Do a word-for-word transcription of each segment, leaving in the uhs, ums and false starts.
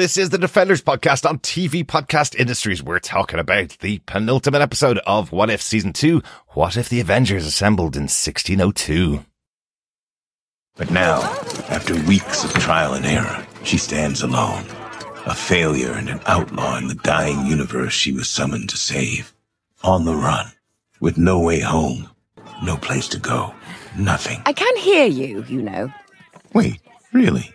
This is the Defenders Podcast on T V Podcast Industries. We're talking about the penultimate episode of What If Season two, What If the Avengers assembled in sixteen oh two. But now, after weeks of trial and error, she stands alone. A failure and an outlaw in the dying universe she was summoned to save. On the run, with no way home, no place to go, nothing. I can hear you, you know. Wait, really?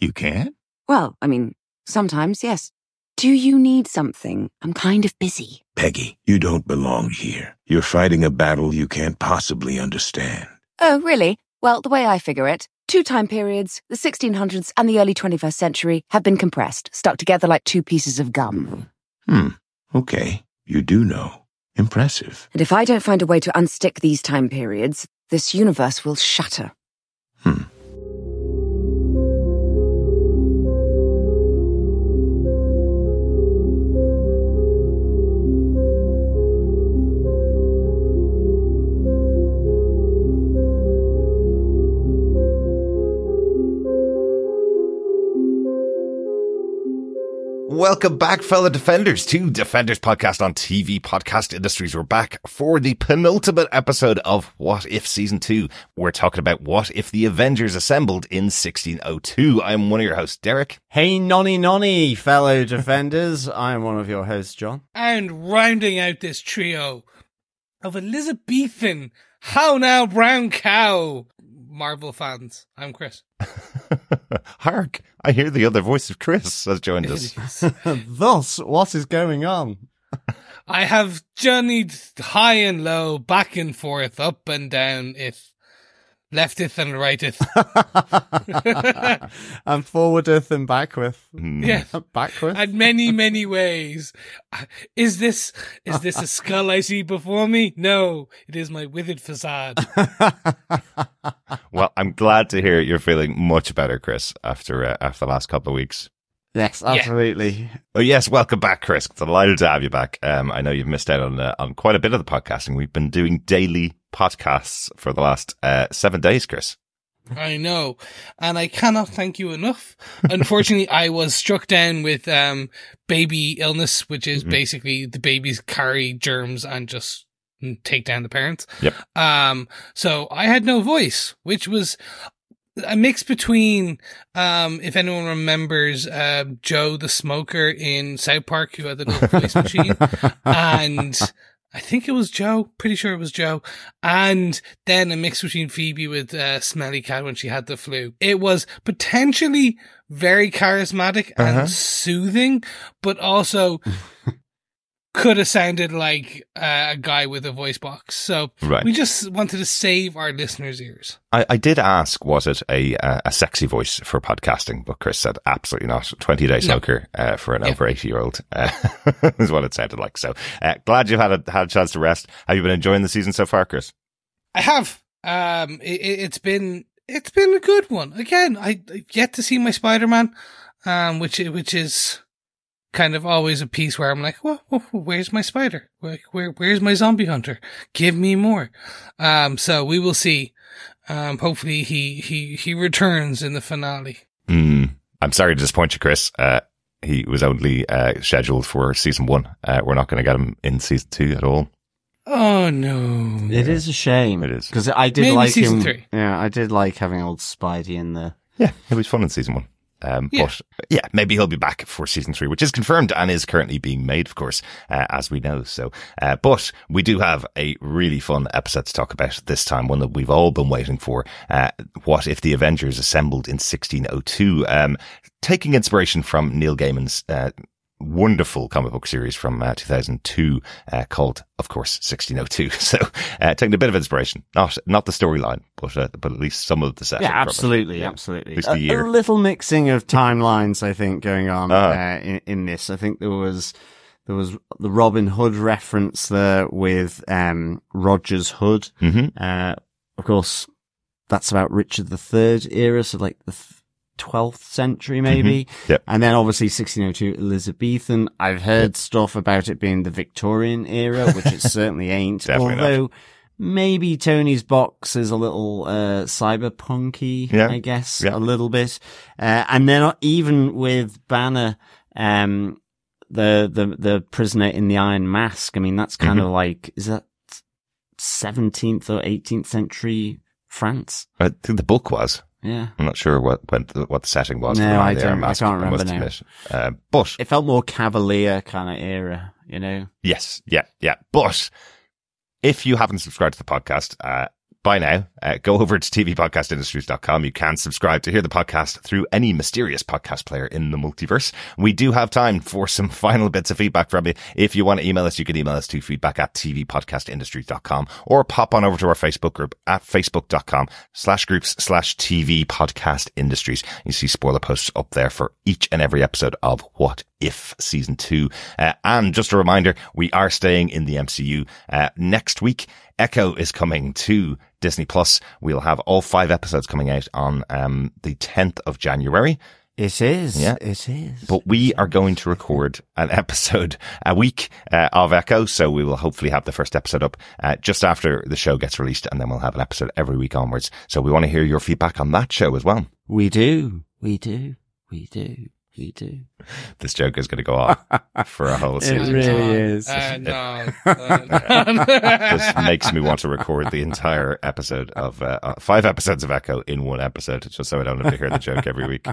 You can? Well, I mean... sometimes, yes. Do you need something? I'm kind of busy. Peggy, you don't belong here. You're fighting a battle you can't possibly understand. Oh, really? Well, the way I figure it, two time periods, the sixteen hundreds and the early twenty-first century, have been compressed, stuck together like two pieces of gum. Hmm. Okay. You do know. Impressive. And if I don't find a way to unstick these time periods, this universe will shatter. Hmm. Welcome back, fellow Defenders, to Defenders Podcast on T V Podcast Industries. We're back for the penultimate episode of What If Season two. We're talking about What If the Avengers assembled in sixteen oh two. I'm one of your hosts, Derek. Hey, nonny nonny, fellow Defenders. I'm one of your hosts, John. And rounding out this trio of Elizabethan, how now, brown cow, Marvel fans. I'm Chris. Hark, I hear the other voice of Chris has joined us. Thus, what is going on? I have journeyed high and low, back and forth, up and down, if lefteth and righteth. And forwardeth and backwith. Mm. Yeah. Backwith. And many, many ways. Is this is this a skull I see before me? No, it is my withered facade. Well, I'm glad to hear you're feeling much better, Chris, after uh, after the last couple of weeks. Yes, absolutely. Yeah. Oh, yes. Welcome back, Chris. Delighted to have you back. Um, I know you've missed out on uh, on quite a bit of the podcasting. We've been doing daily podcasts for the last uh, seven days, Chris. I know. And I cannot thank you enough. Unfortunately, I was struck down with um, baby illness, which is mm-hmm. basically the babies carry germs and just take down the parents. Yep. Um. So I had no voice, which was... a mix between, um, if anyone remembers, uh, Joe the smoker in South Park, who had the little voice machine, and I think it was Joe, pretty sure it was Joe, and then a mix between Phoebe with uh, Smelly Cat when she had the flu. It was potentially very charismatic and uh-huh. soothing, but also... could have sounded like uh, a guy with a voice box. So right. we just wanted to save our listeners' ears. I, I did ask, was it a uh, a sexy voice for podcasting? But Chris said, absolutely not. twenty-day smoker no. uh, for an yeah. over eighty-year-old uh, is what it sounded like. So uh, glad you've had a, had a chance to rest. Have you been enjoying the season so far, Chris? I have. Um, it, it's been it's been a good one. Again, I I've yet to see my Spider-Man, um, which which is... kind of always a piece where I'm like, whoa, whoa, where's my spider? Where, where, where's my zombie hunter? Give me more. Um, so we will see. Um, hopefully he, he, he returns in the finale. Mm. I'm sorry to disappoint you, Chris. Uh, he was only, uh, scheduled for season one. Uh, we're not going to get him in season two at all. Oh no. It is a shame. It is. Cause I did Maybe like season him. Three. Yeah. I did like having old Spidey in there. Yeah. It was fun in season one. Um, yeah. But yeah, maybe he'll be back for season three, which is confirmed and is currently being made, of course, uh, as we know. So, uh, but we do have a really fun episode to talk about this time, one that we've all been waiting for. Uh, What If the Avengers assembled in sixteen oh two? Um, taking inspiration from Neil Gaiman's, uh, wonderful comic book series from uh, two thousand two uh, called, of course, sixteen oh two. So uh, taking a bit of inspiration, not not the storyline, but uh, but at least some of the set. Yeah, absolutely, yeah. absolutely. At least the year. A, a little mixing of timelines, I think, going on uh-huh. uh, in, in this. I think there was there was the Robin Hood reference there with um, Rogers Hood. Mm-hmm. Uh, of course, that's about Richard the Third era, so like the... Th- twelfth century maybe mm-hmm. yep. and then obviously sixteen oh two Elizabethan. I've heard stuff about it being the Victorian era, which it certainly ain't. Although not. maybe Tony's box is a little uh, cyberpunky, yeah. I guess, yeah. a little bit. Uh, and then even with Banner, um, the, the, the prisoner in the Iron Mask, I mean, that's kind mm-hmm. of like, is that seventeenth or eighteenth century France? I think the book was. Yeah. I'm not sure what what the, what the setting was. No, I, don't, I can't remember now. Uh, but it felt more cavalier kind of era, you know? Yes, yeah, yeah. But if you haven't subscribed to the podcast uh, by now, uh, go over to T V podcast industries dot com. You can subscribe to hear the podcast through any mysterious podcast player in the multiverse. We do have time for some final bits of feedback from you. If you want to email us, you can email us to feedback at T V podcast industries dot com or pop on over to our Facebook group at facebook dot com slash groups slash T V podcast industries. You see spoiler posts up there for each and every episode of What If season two. Uh, and just a reminder, we are staying in the M C U. Uh, next week, Echo is coming to Disney Plus. We'll have all five episodes coming out on um, the tenth of January. It is. Yeah. It is. But we are going to record an episode a week uh, of Echo. So we will hopefully have the first episode up uh, just after the show gets released. And then we'll have an episode every week onwards. So we want to hear your feedback on that show as well. We do. We do. We do. We do. This joke is going to go on for a whole season. It really is. Uh, no, uh, this makes me want to record the entire episode of uh, uh, five episodes of Echo in one episode, just so I don't have to hear the joke every week.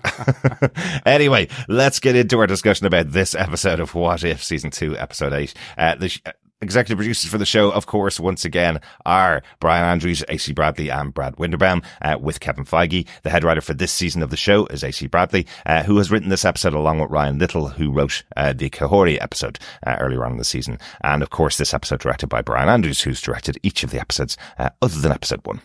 Anyway, let's get into our discussion about this episode of What If Season two, Episode eight. Uh, the sh- Executive producers for the show, of course, once again, are Brian Andrews, A C Bradley, and Brad Winderbaum, uh, with Kevin Feige. The head writer for this season of the show is A C Bradley, uh, who has written this episode along with Ryan Little, who wrote uh, the Kahhori episode uh, earlier on in the season. And, of course, this episode directed by Brian Andrews, who's directed each of the episodes uh, other than episode one.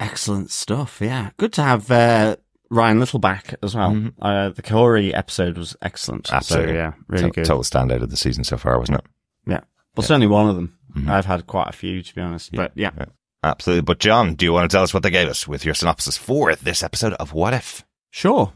Excellent stuff, yeah. Good to have uh, Ryan Little back as well. Mm-hmm. Uh, the Kahhori episode was excellent. Absolutely. So, yeah, really T- good. Total standout of the season so far, wasn't it? Yeah. Well, yeah. Certainly one of them. Mm-hmm. I've had quite a few, to be honest. Yeah, but yeah. yeah. Absolutely. But John, do you want to tell us what they gave us with your synopsis for this episode of What If? Sure.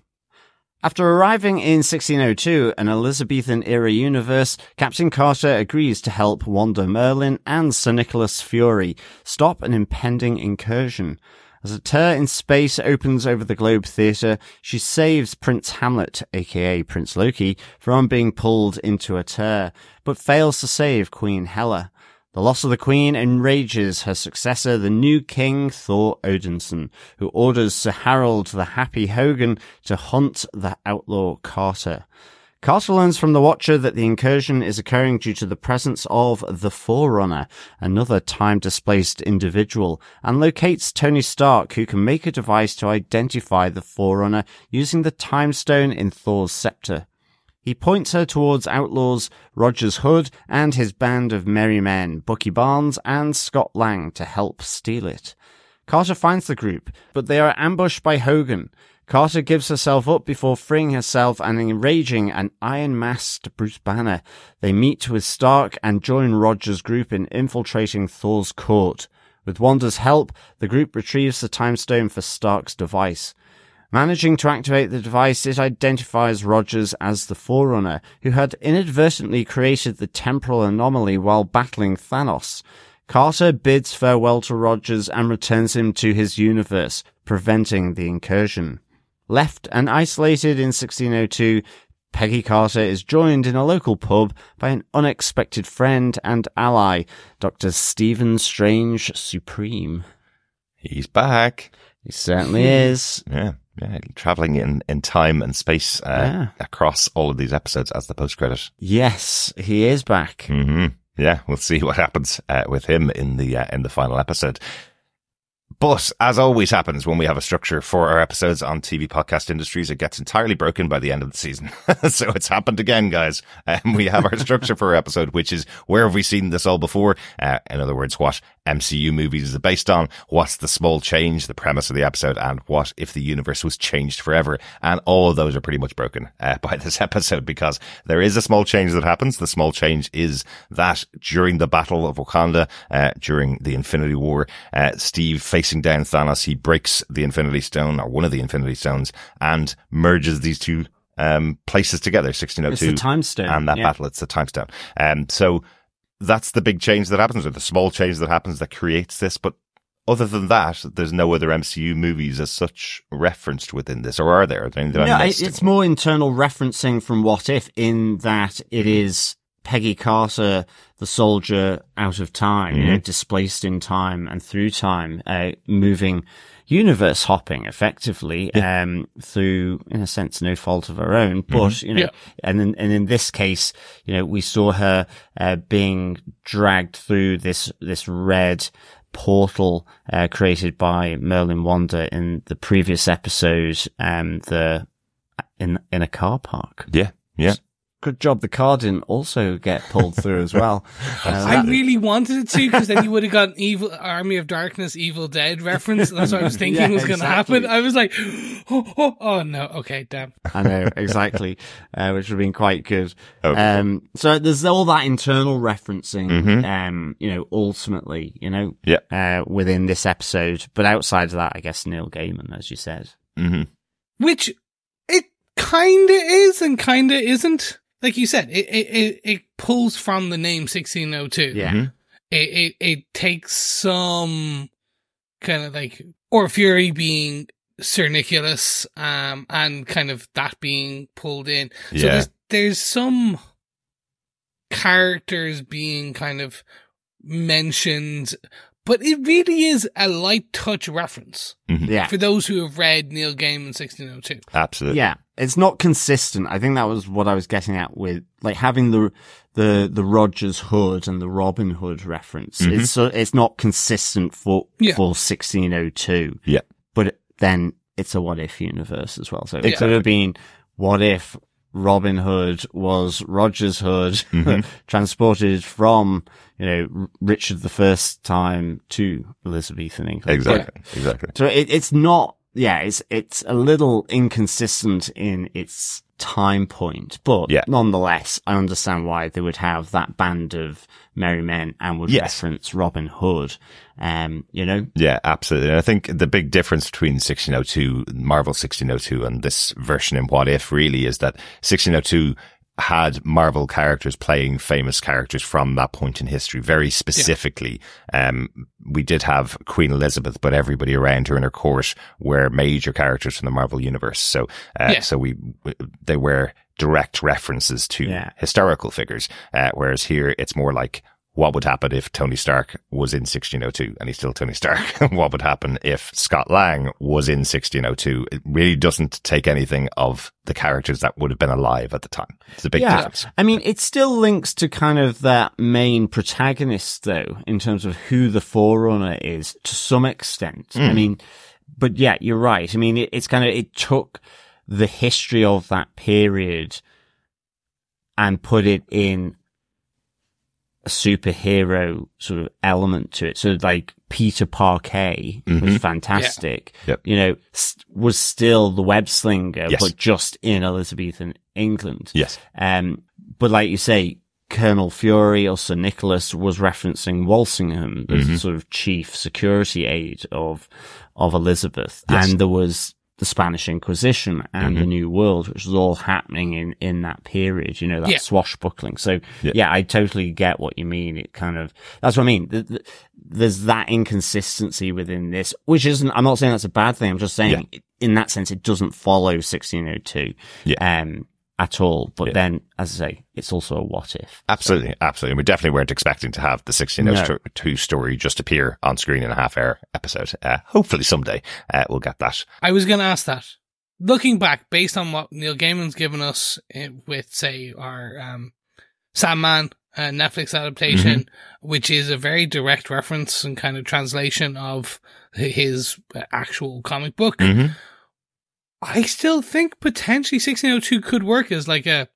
After arriving in sixteen oh two, an Elizabethan-era universe, Captain Carter agrees to help Wanda Merlin and Sir Nicholas Fury stop an impending incursion. As a tear in space opens over the Globe Theatre, she saves Prince Hamlet, aka Prince Loki, from being pulled into a tear, but fails to save Queen Hela. The loss of the Queen enrages her successor, the new King, Thor Odinson, who orders Sir Harold the Happy Hogan to hunt the outlaw Carter. Carter learns from the Watcher that the incursion is occurring due to the presence of the Forerunner, another time-displaced individual, and locates Tony Stark, who can make a device to identify the Forerunner using the Time Stone in Thor's scepter. He points her towards outlaws Rogers Hood and his band of merry men, Bucky Barnes and Scott Lang, to help steal it. Carter finds the group, but they are ambushed by Hogan. Carter gives herself up before freeing herself and enraging an iron-masked Bruce Banner. They meet with Stark and join Roger's group in infiltrating Thor's court. With Wanda's help, the group retrieves the Time Stone for Stark's device. Managing to activate the device, it identifies Rogers as the Forerunner, who had inadvertently created the temporal anomaly while battling Thanos. Carter bids farewell to Rogers and returns him to his universe, preventing the incursion. Left and isolated in sixteen oh two, Peggy Carter is joined in a local pub by an unexpected friend and ally, Doctor Stephen Strange Supreme. He's back. He certainly is. Yeah, yeah. Travelling in, in time and space uh, yeah. across all of these episodes as the post-credit. Yes, he is back. Mm-hmm. Yeah, we'll see what happens uh, with him in the uh, in the final episode. But, as always happens when we have a structure for our episodes on T V Podcast Industries, it gets entirely broken by the end of the season. So it's happened again, guys. Um, we have our structure for our episode, which is, where have we seen this all before? Uh, in other words, what M C U movies is it based on? What's the small change, the premise of the episode? And what if the universe was changed forever? And all of those are pretty much broken uh, by this episode, because there is a small change that happens. The small change is that during the Battle of Wakanda, uh, during the Infinity War, uh, Steve faced down Thanos, he breaks the Infinity Stone, or one of the Infinity Stones, and merges these two um, places together, sixteen oh two. It's the Time Stone. And that yeah. battle, it's the Time Stone. Um, so that's the big change that happens, or the small change that happens that creates this. But other than that, there's no other M C U movies as such referenced within this, or are there? Are there anything that no, I'm missing? It's more internal referencing from What If, in that it is Peggy Carter, the soldier out of time, mm-hmm. you know, displaced in time and through time, uh, moving, universe hopping effectively, yeah. um, through, in a sense, no fault of her own. But, mm-hmm. you know, yeah. and in, and in this case, you know, we saw her, uh, being dragged through this, this red portal, uh, created by Merlin Wanda in the previous episode, um, the, in, in a car park. Yeah. Yeah. So, good job the car didn't also get pulled through as well. Uh, I really wanted it to, because then you would have got an evil Army of Darkness, Evil Dead reference. That's what I was thinking yeah, was going to exactly. happen. I was like, oh, oh, oh no, okay, damn. I know, exactly, uh, which would have been quite good. Okay. Um, so there's all that internal referencing, mm-hmm. um, you know, ultimately, you know, yeah. uh, within this episode. But outside of that, I guess Neil Gaiman, as you said. Mm-hmm. Which it kind of is and kind of isn't. Like you said, it, it, it pulls from the name sixteen oh two. Yeah. Mm-hmm. It, it, it takes some kind of like, or Fury being Sir Nicholas, um, and kind of that being pulled in. Yeah. So there's, there's some characters being kind of mentioned, but it really is a light touch reference. Mm-hmm. Yeah. For those who have read Neil Gaiman sixteen oh two. Absolutely. Yeah. It's not consistent. I think that was what I was getting at with, like, having the the the Rogers Hood and the Robin Hood reference. Mm-hmm. It's uh, it's not consistent for yeah. for sixteen oh two. Yeah. But then it's a What If universe as well. So yeah. it could have been What If Robin Hood was Rogers Hood, mm-hmm. transported from, you know, Richard the First time to Elizabethan England. Exactly. Yeah. Exactly. So it, it's not. Yeah, it's it's a little inconsistent in its time point, but yeah. nonetheless, I understand why they would have that band of merry men and would yes. reference Robin Hood, um, you know? Yeah, absolutely. And I think the big difference between sixteen oh two, Marvel sixteen oh two, and this version in What If really is that sixteen oh two had Marvel characters playing famous characters from that point in history, very specifically. Yeah. Um, we did have Queen Elizabeth, but everybody around her in her court were major characters from the Marvel universe. So, uh, yeah. so we, they were direct references to yeah. historical figures. Uh, whereas here it's more like, what would happen if Tony Stark was in sixteen oh two and he's still Tony Stark? What would happen if Scott Lang was in sixteen oh two? It really doesn't take anything of the characters that would have been alive at the time. It's a big yeah. difference. I mean, it still links to kind of that main protagonist, though, in terms of who the Forerunner is to some extent. Mm. I mean, but yeah, you're right. I mean, it, it's kind of, it took the history of that period and put it in a superhero sort of element to it. So like Peter Parquet mm-hmm. was fantastic, yeah. yep. you know, st- was still the web slinger, yes. but just in Elizabethan England. Yes. Um, but like you say, Colonel Fury or Sir Nicholas was referencing Walsingham, mm-hmm. the sort of chief security aide of, of Elizabeth. Yes. And there was the Spanish Inquisition and mm-hmm. the New World, which was all happening in, in that period, you know, that yeah. swashbuckling. So yeah. yeah, I totally get what you mean. It kind of, that's what I mean. The, the, there's that inconsistency within this, which isn't, I'm not saying that's a bad thing. I'm just saying yeah. in that sense, it doesn't follow sixteen oh two. Yeah. Um, at all. But yeah. then, as I say, it's also a what if. Absolutely. So. Absolutely. We definitely weren't expecting to have the sixteen oh two no. story just appear on screen in a half hour episode. Uh, hopefully someday uh, we'll get that. I was going to ask that. Looking back, based on what Neil Gaiman's given us uh, with, say, our um, Sandman uh, Netflix adaptation, mm-hmm. which is a very direct reference and kind of translation of his actual comic book, mm-hmm. I still think potentially sixteen oh two could work as like a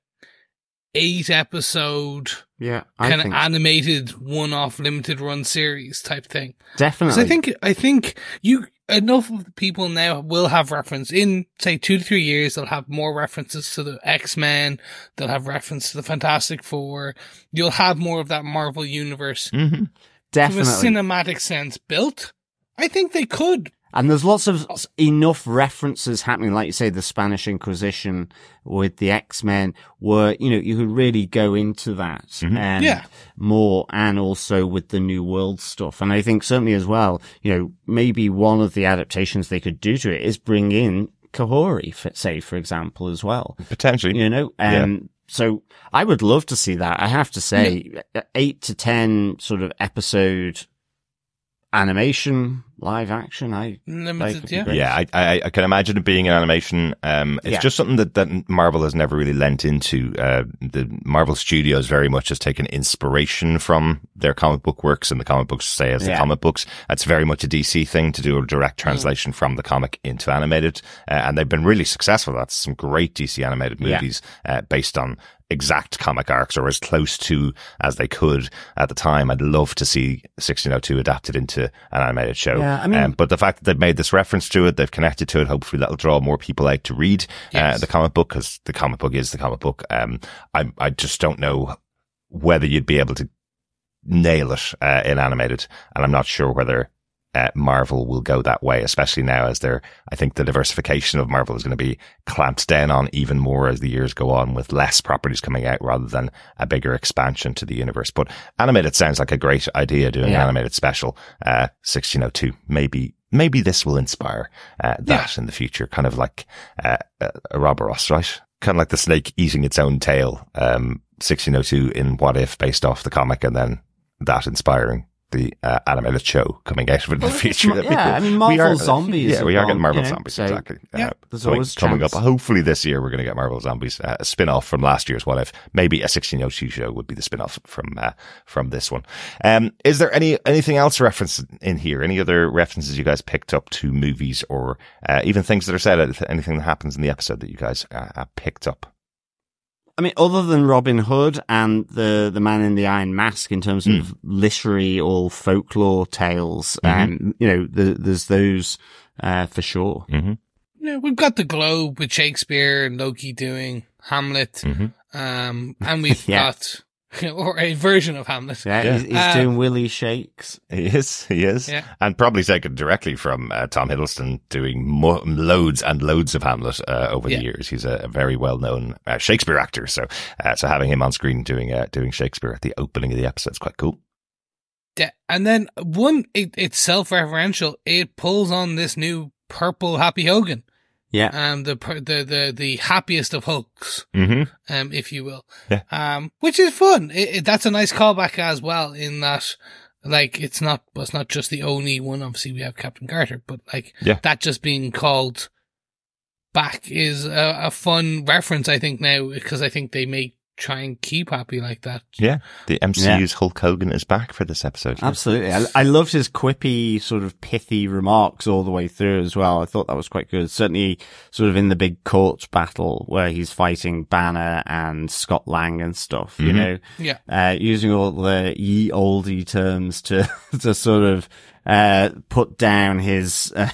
eight episode, yeah, kind of animated one off limited run series type thing. Definitely. 'Cause I think I think you enough of the people now will have reference in say two to three years. They'll have more references to the X-Men. They'll have reference to the Fantastic Four. You'll have more of that Marvel universe. Mm-hmm. Definitely, from a cinematic sense built. I think they could. And there's lots of enough references happening, like you say, the Spanish Inquisition with the X-Men, where, you know, you could really go into that mm-hmm. and yeah. more, and also with the New World stuff. And I think certainly as well, you know, maybe one of the adaptations they could do to it is bring in Kahhori, for, say, for example, as well. Potentially. You know, and... Yeah. So I would love to see that. I have to say, yeah. eight to ten sort of episode animation, live action. I Limited, yeah. Yeah, I, I, I can imagine it being an animation. Um, it's yeah. just something that, that Marvel has never really lent into. Uh, the Marvel Studios very much has taken inspiration from their comic book works, and the comic books say as yeah. the comic books. That's very much a D C thing to do a direct translation yeah. from the comic into animated. Uh, and they've been really successful. That's some great D C animated movies yeah. uh, based on exact comic arcs, or as close to as they could at the time. I'd love to see sixteen oh two adapted into an animated show. Yeah. I mean, um, but the fact that they've made this reference to it, they've connected to it, hopefully that'll draw more people out to read yes. uh, the comic book, because the comic book is the comic book. Um, I, I just don't know whether you'd be able to nail it uh, in animated, and I'm not sure whether uh, Marvel will go that way, especially now as they're, I think the diversification of Marvel is going to be clamped down on even more as the years go on, with less properties coming out rather than a bigger expansion to the universe. But animated sounds like a great idea, doing yeah. an animated special, uh, sixteen oh two. Maybe, maybe this will inspire uh, that yeah. in the future, kind of like uh, a Ouroboros, right? Kind of like the snake eating its own tail, um, sixteen oh two in What If, based off the comic, and then that inspiring the uh, animated show coming out of it in the future. Yeah, cool. I mean, Marvel are, Zombies. Yeah, we are getting Marvel you know, Zombies, so, exactly. Yeah, uh, there's coming, always coming up. Hopefully this year we're going to get Marvel Zombies, uh, a spin-off from last year's What If. Maybe a sixteen oh two show would be the spin-off from uh, from this one. Um, is there any anything else referenced in here? Any other references you guys picked up to movies, or uh, even things that are said, anything that happens in the episode that you guys uh, picked up? I mean, other than Robin Hood and the, the man in the Iron Mask, in terms of mm. literary or folklore tales, and mm-hmm. um, you know, the, there's those uh, for sure. Mm-hmm. Yeah, we've got the Globe with Shakespeare and Loki doing Hamlet, mm-hmm. um, and we've yeah. got or a version of Hamlet. Yeah, yeah. he's, he's um, doing Willie Shakes. He is, he is, yeah. and probably taken directly from uh, Tom Hiddleston doing mo- loads and loads of Hamlet uh, over yeah. the years. He's a, a very well-known uh, Shakespeare actor, so uh, so having him on screen doing uh, doing Shakespeare at the opening of the episode is quite cool. Yeah, and then one, it, it's self-referential. It pulls on this new purple Happy Hogan. Yeah, um, the the the the happiest of hulks, mm-hmm. um, if you will, yeah. um, which is fun. It, it, that's a nice callback as well. In that, like, it's not it's not just the only one. Obviously, we have Captain Carter, but like yeah. that just being called back is a, a fun reference. I think now, because I think they may try and keep Happy like that. Yeah, the M C U's yeah. Hulk Hogan is back for this episode. Yes. Absolutely, I, I loved his quippy, sort of pithy remarks all the way through as well. I thought that was quite good. Certainly, sort of in the big court battle where he's fighting Banner and Scott Lang and stuff. Mm-hmm. You know, yeah, uh, using all the ye olde terms to to sort of uh put down his. Uh,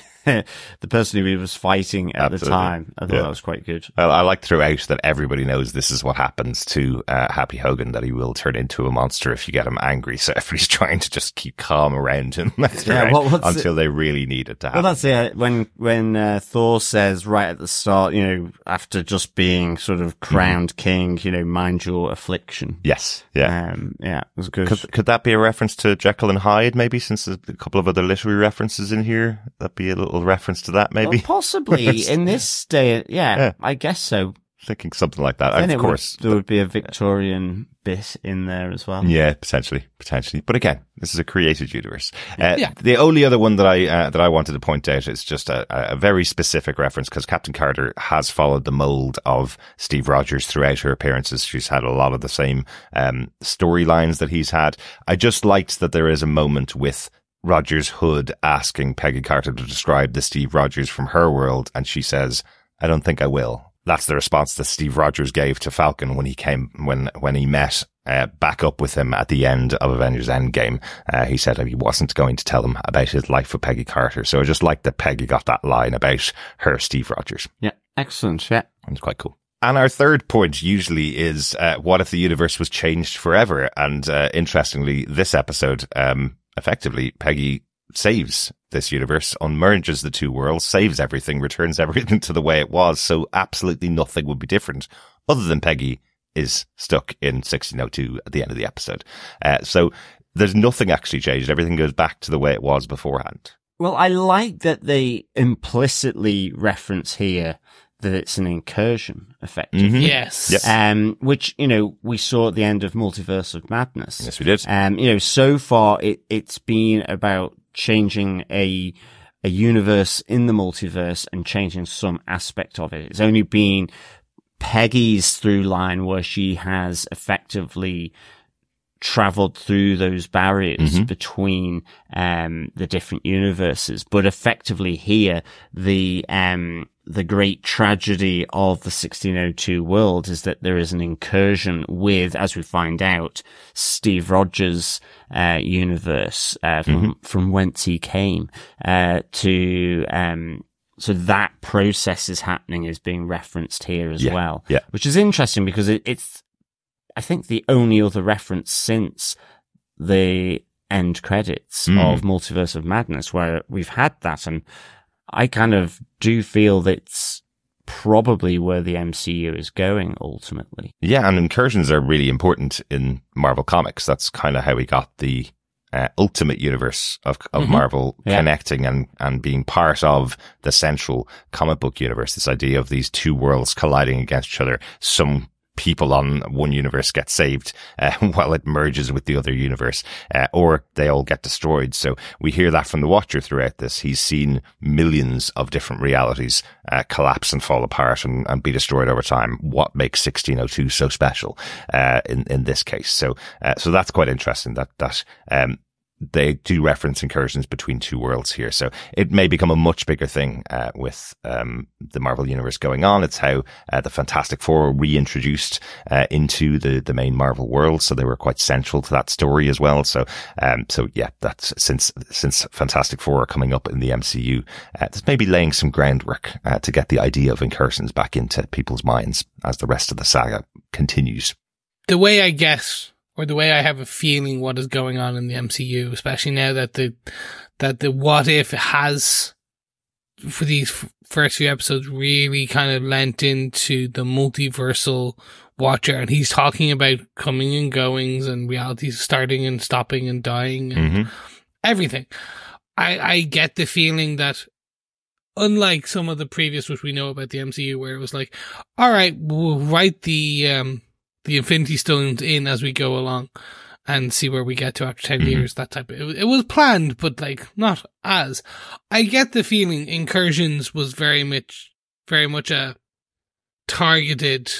the person who he was fighting at Absolutely. the time. I thought yeah. that was quite good. Well, I like throughout that everybody knows this is what happens to uh, Happy Hogan, that he will turn into a monster if you get him angry. So everybody's trying to just keep calm around him yeah, well, until it? they really need it to happen. Well, that's it. When, when uh, Thor says right at the start, you know, after just being sort of crowned mm-hmm. king, you know, mind your affliction. Yes. Yeah. Um, yeah, it was good. Could, could that be a reference to Jekyll and Hyde, maybe, since there's a couple of other literary references in here? That'd be a little reference to that, maybe. Well, possibly in this day, yeah, yeah, I guess so. Thinking something like that. Then of course, would, there would be a Victorian bit in there as well. Yeah, potentially, potentially. But again, this is a created universe. Uh, yeah. The only other one that I uh, that I wanted to point out is just a, a very specific reference, because Captain Carter has followed the mold of Steve Rogers throughout her appearances. She's had a lot of the same um, storylines that he's had. I just liked that there is a moment with Rogers Hood asking Peggy Carter to describe the Steve Rogers from her world, and she says, "I don't think I will." That's the response that Steve Rogers gave to Falcon when he came when when he met uh, back up with him at the end of Avengers Endgame. Uh, he said he wasn't going to tell him about his life with Peggy Carter. So I just like that Peggy got that line about her Steve Rogers. Yeah, excellent. Yeah, it's quite cool. And our third point usually is uh, what if the universe was changed forever? And uh, interestingly, this episode. Um, Effectively, Peggy saves this universe, unmerges the two worlds, saves everything, returns everything to the way it was. So absolutely nothing would be different other than Peggy is stuck in sixteen oh two at the end of the episode. Uh, so there's nothing actually changed. Everything goes back to the way it was beforehand. Well, I like that they implicitly reference here that it's an incursion, effectively. Mm-hmm. Yes. Yep. Um, which, you know, we saw at the end of Multiverse of Madness. Yes, we did. Um, you know, so far it, it's been about changing a, a universe in the multiverse and changing some aspect of it. It's only been Peggy's through line where she has effectively traveled through those barriers mm-hmm. between um the different universes. But effectively here, the um the great tragedy of the sixteen oh two world is that there is an incursion with, as we find out, Steve Rogers' uh universe, uh from, mm-hmm. from whence he came, uh to um so that process is happening, is being referenced here as yeah, well. Yeah. Which is interesting because it, it's I think the only other reference since the end credits mm. of Multiverse of Madness where we've had that. And I kind of do feel that's probably where the M C U is going ultimately. Yeah, and incursions are really important in Marvel Comics. That's kind of how we got the uh, ultimate universe of, of mm-hmm. Marvel yeah. connecting and, and being part of the central comic book universe. This idea of these two worlds colliding against each other, some people on one universe get saved uh, while it merges with the other universe, uh, or they all get destroyed. So we hear that from the Watcher throughout this. He's seen millions of different realities uh, collapse and fall apart and, and be destroyed over time. What makes sixteen oh two so special uh, in, in this case? So uh, so that's quite interesting that, that um, they do reference incursions between two worlds here. So it may become a much bigger thing uh, with um, the Marvel Universe going on. It's how uh, the Fantastic Four were reintroduced uh, into the, the main Marvel world. So they were quite central to that story as well. So um, so yeah, that's since since Fantastic Four are coming up in the M C U, uh, this may be laying some groundwork uh, to get the idea of incursions back into people's minds as the rest of the saga continues. The way I guess... or the way I have a feeling what is going on in the M C U, especially now that the that the What If has, for these f- first few episodes, really kind of lent into the multiversal Watcher, and he's talking about coming and goings and realities starting and stopping and dying and mm-hmm. everything. I, I get the feeling that, unlike some of the previous, which we know about the M C U, where it was like, all right, we'll write the... um the Infinity Stones in as we go along and see where we get to after ten mm-hmm. years, that type of, it, it was planned, but like not as I get the feeling incursions was very much, very much a targeted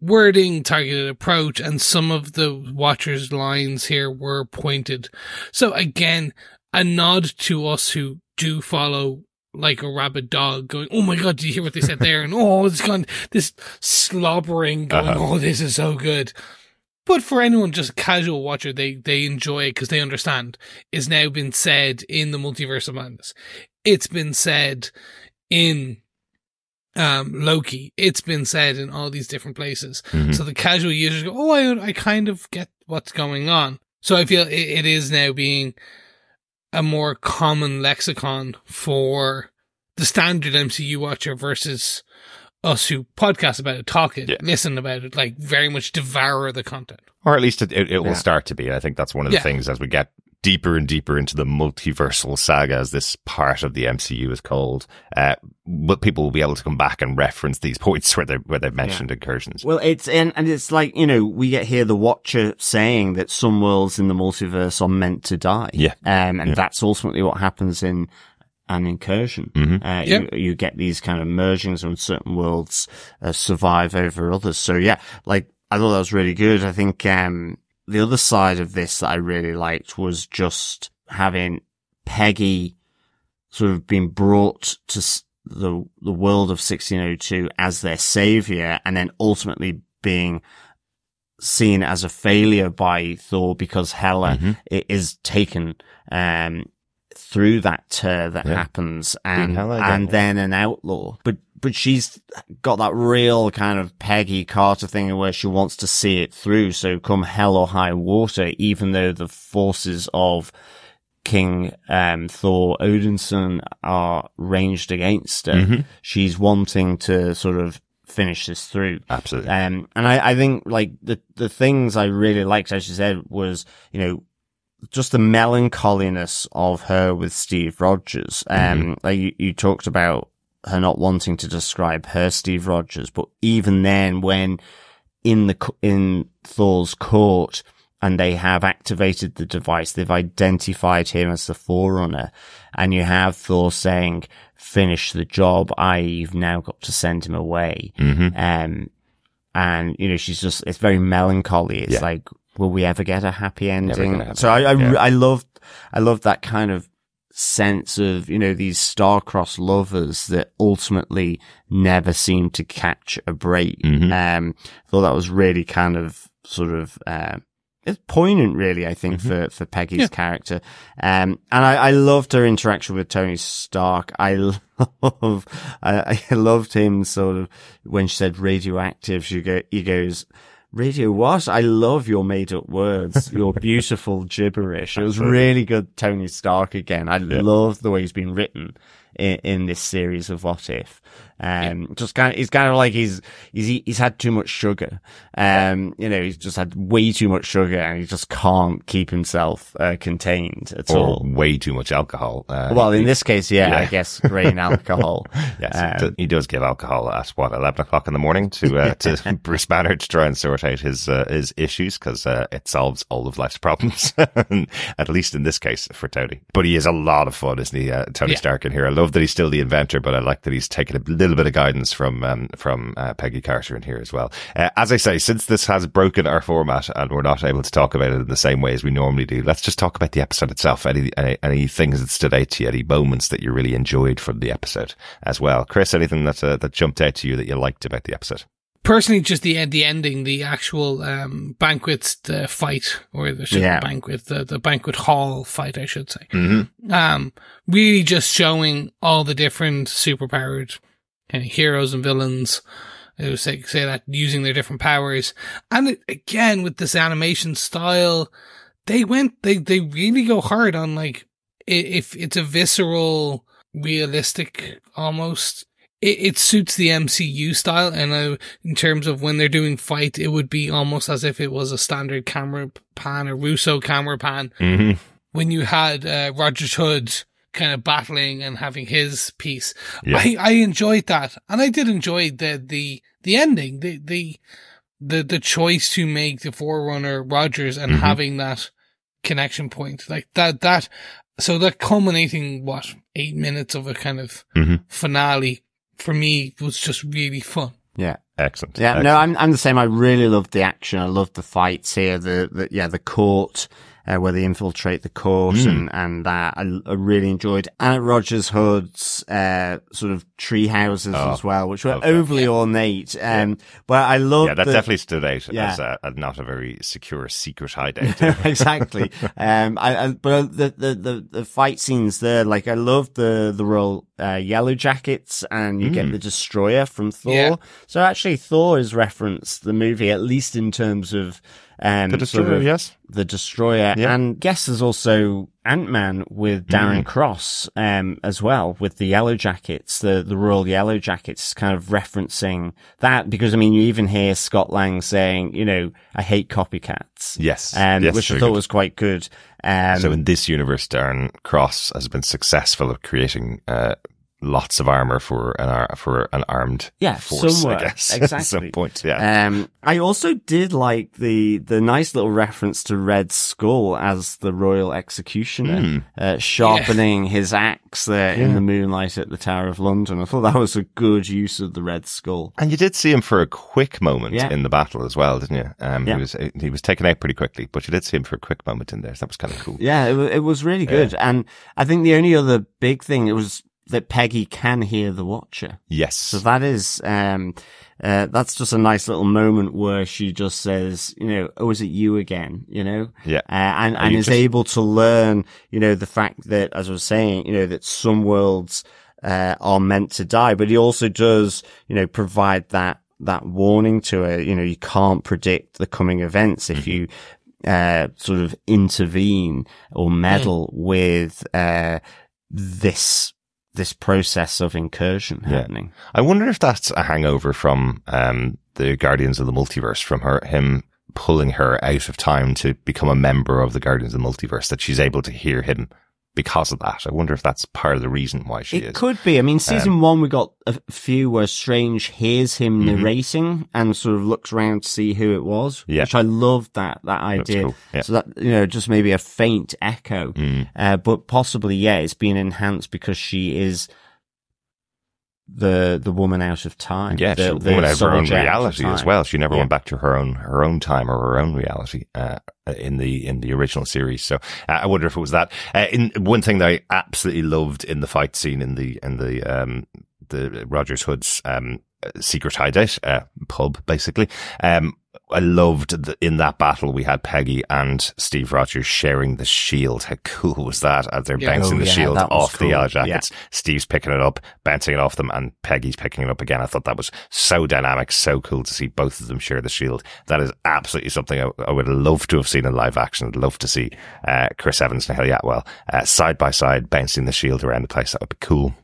wording, targeted approach. And some of the Watcher's lines here were pointed. So again, a nod to us who do follow like a rabid dog going, oh my God, did you hear what they said there? And oh, it's gone, this slobbering going, uh-huh. oh, this is so good. But for anyone just a casual watcher, they, they enjoy it because they understand it's now been said in the Multiverse of Madness. It's been said in um, Loki. It's been said in all these different places. Mm-hmm. So the casual users go, oh, I, I kind of get what's going on. So I feel it, it is now being a more common lexicon for the standard M C U watcher versus us who podcast about it, talk it, yeah. listen about it, like very much devour the content. Or at least it, it, it yeah. will start to be. I think that's one of the yeah. things as we get deeper and deeper into the multiversal saga, as this part of the M C U is called. Uh, but people will be able to come back and reference these points where they where they've mentioned yeah. incursions. Well, it's in, and it's like, you know, we get here the Watcher saying that some worlds in the multiverse are meant to die. Yeah, um, and yeah. that's ultimately what happens in an incursion. Mm-hmm. Uh, yep. you, you get these kind of mergings when certain worlds uh, survive over others. So yeah, like I thought that was really good. I think um, the other side of this that I really liked was just having Peggy sort of being brought to the the world of sixteen oh two as their savior, and then ultimately being seen as a failure by Thor because Hela mm-hmm. is taken um through that tear that yeah. happens, and and then an outlaw. But but she's got that real kind of Peggy Carter thing where she wants to see it through. So come hell or high water, even though the forces of King um, Thor Odinson are ranged against her. Mm-hmm. She's wanting to sort of finish this through. Absolutely. Um, and I, I think like the, the things I really liked, as you said, was, you know, just the melancholiness of her with Steve Rogers. Um, mm-hmm. Like you, you talked about her not wanting to describe her Steve Rogers, but even then when in the, in Thor's court, and they have activated the device, they've identified him as the Forerunner. And you have Thor saying, finish the job, that is you've now got to send him away. Mm-hmm. Um, and, you know, she's just, it's very melancholy. It's yeah. like, will we ever get a happy ending? Happy so I, I, yeah. I loved, I loved that kind of sense of, you know, these star-crossed lovers that ultimately never seem to catch a break. Mm-hmm. Um, I thought that was really kind of sort of, uh, it's poignant, really, I think, mm-hmm. for, for Peggy's yeah. character. Um, and I, I loved her interaction with Tony Stark. I love, I, I loved him sort of when she said radioactive, she go, he goes, radio what? I love your made up words, your beautiful gibberish. It was really good Tony Stark again. I yeah. love the way he's been written in, in this series of What If. Um, yeah. just kind of, he's kind of like he's, he's, he's had too much sugar. Um, you know, he's just had way too much sugar and he just can't keep himself, uh, contained at or all. Or way too much alcohol. Uh, well, in he, this case, yeah, yeah, I guess grain alcohol. Yes, um, he does give alcohol at what, eleven o'clock in the morning to, uh, to Bruce Banner to try and sort out his, uh, his issues because, uh, it solves all of life's problems. At least in this case for Tony. But he is a lot of fun, isn't he? Uh, Tony yeah. Stark in here. I love that he's still the inventor, but I like that he's taken a little little bit of guidance from um, from uh, Peggy Carter in here as well. Uh, as I say, since this has broken our format and we're not able to talk about it in the same way as we normally do, let's just talk about the episode itself. Any any, any things that stood out to you, any moments that you really enjoyed from the episode as well. Chris, anything that uh, that jumped out to you that you liked about the episode? Personally, just the the ending, the actual um, banquet uh, fight, or the yeah. banquet, the, the banquet hall fight, I should say. Mm-hmm. Um, really, just showing all the different superpowered kind of heroes and villains who say, say that using their different powers. And it, again, with this animation style, they went, they, they really go hard on like, if it's a visceral, realistic, almost, it, it suits the M C U style. And uh, in terms of when they're doing fight, it would be almost as if it was a standard camera pan, a Russo camera pan. Mm-hmm. When you had uh, Rogers Hood kind of battling and having his piece. Yeah. I, I enjoyed that. And I did enjoy the, the, the ending, the, the, the, the choice to make the Forerunner Rogers and mm-hmm. having that connection point like that, that, so that culminating what eight minutes of a kind of mm-hmm. finale for me was just really fun. Yeah. Excellent. Yeah. Excellent. No, I'm, I'm the same. I really loved the action. I loved the fights here. The, the yeah, the court, Uh, where they infiltrate the court mm. and, and that I, I really enjoyed. And Rogers Hood's, uh, sort of tree houses oh, as well, which were okay. overly yeah. ornate. Um, yeah. but I love Yeah, that the, definitely stood out yeah. as a, a, not a very secure secret hideout. Exactly. um, I, I, but the, the, the, the fight scenes there, like I love the, the Royal, uh, Yellow Jackets and you mm. get the Destroyer from Thor. Yeah. So actually Thor is referenced the movie, at least in terms of, Um, the Destroyer, sort of yes. The Destroyer. Yeah. And guess there's also Ant-Man with Darren mm. Cross, um, as well, with the Yellow Jackets, the, the Royal Yellow Jackets, kind of referencing that because, I mean, you even hear Scott Lang saying, you know, I hate copycats. Yes. Um, yes which I thought good. was quite good. Um, so in this universe, Darren Cross has been successful at creating, uh, lots of armor for an for an armed yeah, force, somewhere. I guess. Exactly. At some point, yeah. Um, I also did like the the nice little reference to Red Skull as the royal executioner, mm. uh, sharpening yeah. his axe there yeah. in the moonlight at the Tower of London. I thought that was a good use of the Red Skull. And you did see him for a quick moment yeah. in the battle as well, didn't you? Um, yeah. He was he was taken out pretty quickly, but you did see him for a quick moment in there. So that was kind of cool. Yeah, it, it was really good. Yeah. And I think the only other big thing it was. That Peggy can hear the Watcher. Yes. So that is, um, uh, that's just a nice little moment where she just says, you know, oh, is it you again? You know? Yeah. Uh, and, and is just... able to learn, you know, the fact that, as I was saying, you know, that some worlds, uh, are meant to die, but he also does, you know, provide that, that warning to her, you know, you can't predict the coming events if you, uh, sort of intervene or meddle mm. with uh, this this process of incursion yeah. happening. I wonder if that's a hangover from um, the Guardians of the Multiverse, from her him pulling her out of time to become a member of the Guardians of the Multiverse, that she's able to hear him because of that. I wonder if that's part of the reason why she it is. It could be. I mean, season um, one, we got a few where Strange hears him mm-hmm. narrating and sort of looks around to see who it was, yeah. which I loved that, that idea. Cool. Yeah. So that, you know, just maybe a faint echo, mm. uh, but possibly, yeah, it's been enhanced because she is the the woman out of time. Yeah, the, the woman out of her own reality as well. She never yeah. went back to her own her own time or her own reality uh, in the in the original series. So uh, I wonder if it was that. Uh, in, one thing that I absolutely loved in the fight scene in the in the um, the Rogers Hood's um, secret hideout uh, pub, basically. Um, I loved that in that battle we had Peggy and Steve Rogers sharing the shield. How cool was that? As they're yeah, bouncing oh, the yeah, shield off cool. the Yellow Jackets, yeah. Steve's picking it up, bouncing it off them, and Peggy's picking it up again. I thought that was so dynamic, so cool to see both of them share the shield. That is absolutely something I, I would love to have seen in live action. I'd love to see uh, Chris Evans and Haley Atwell uh, side by side bouncing the shield around the place. That would be cool.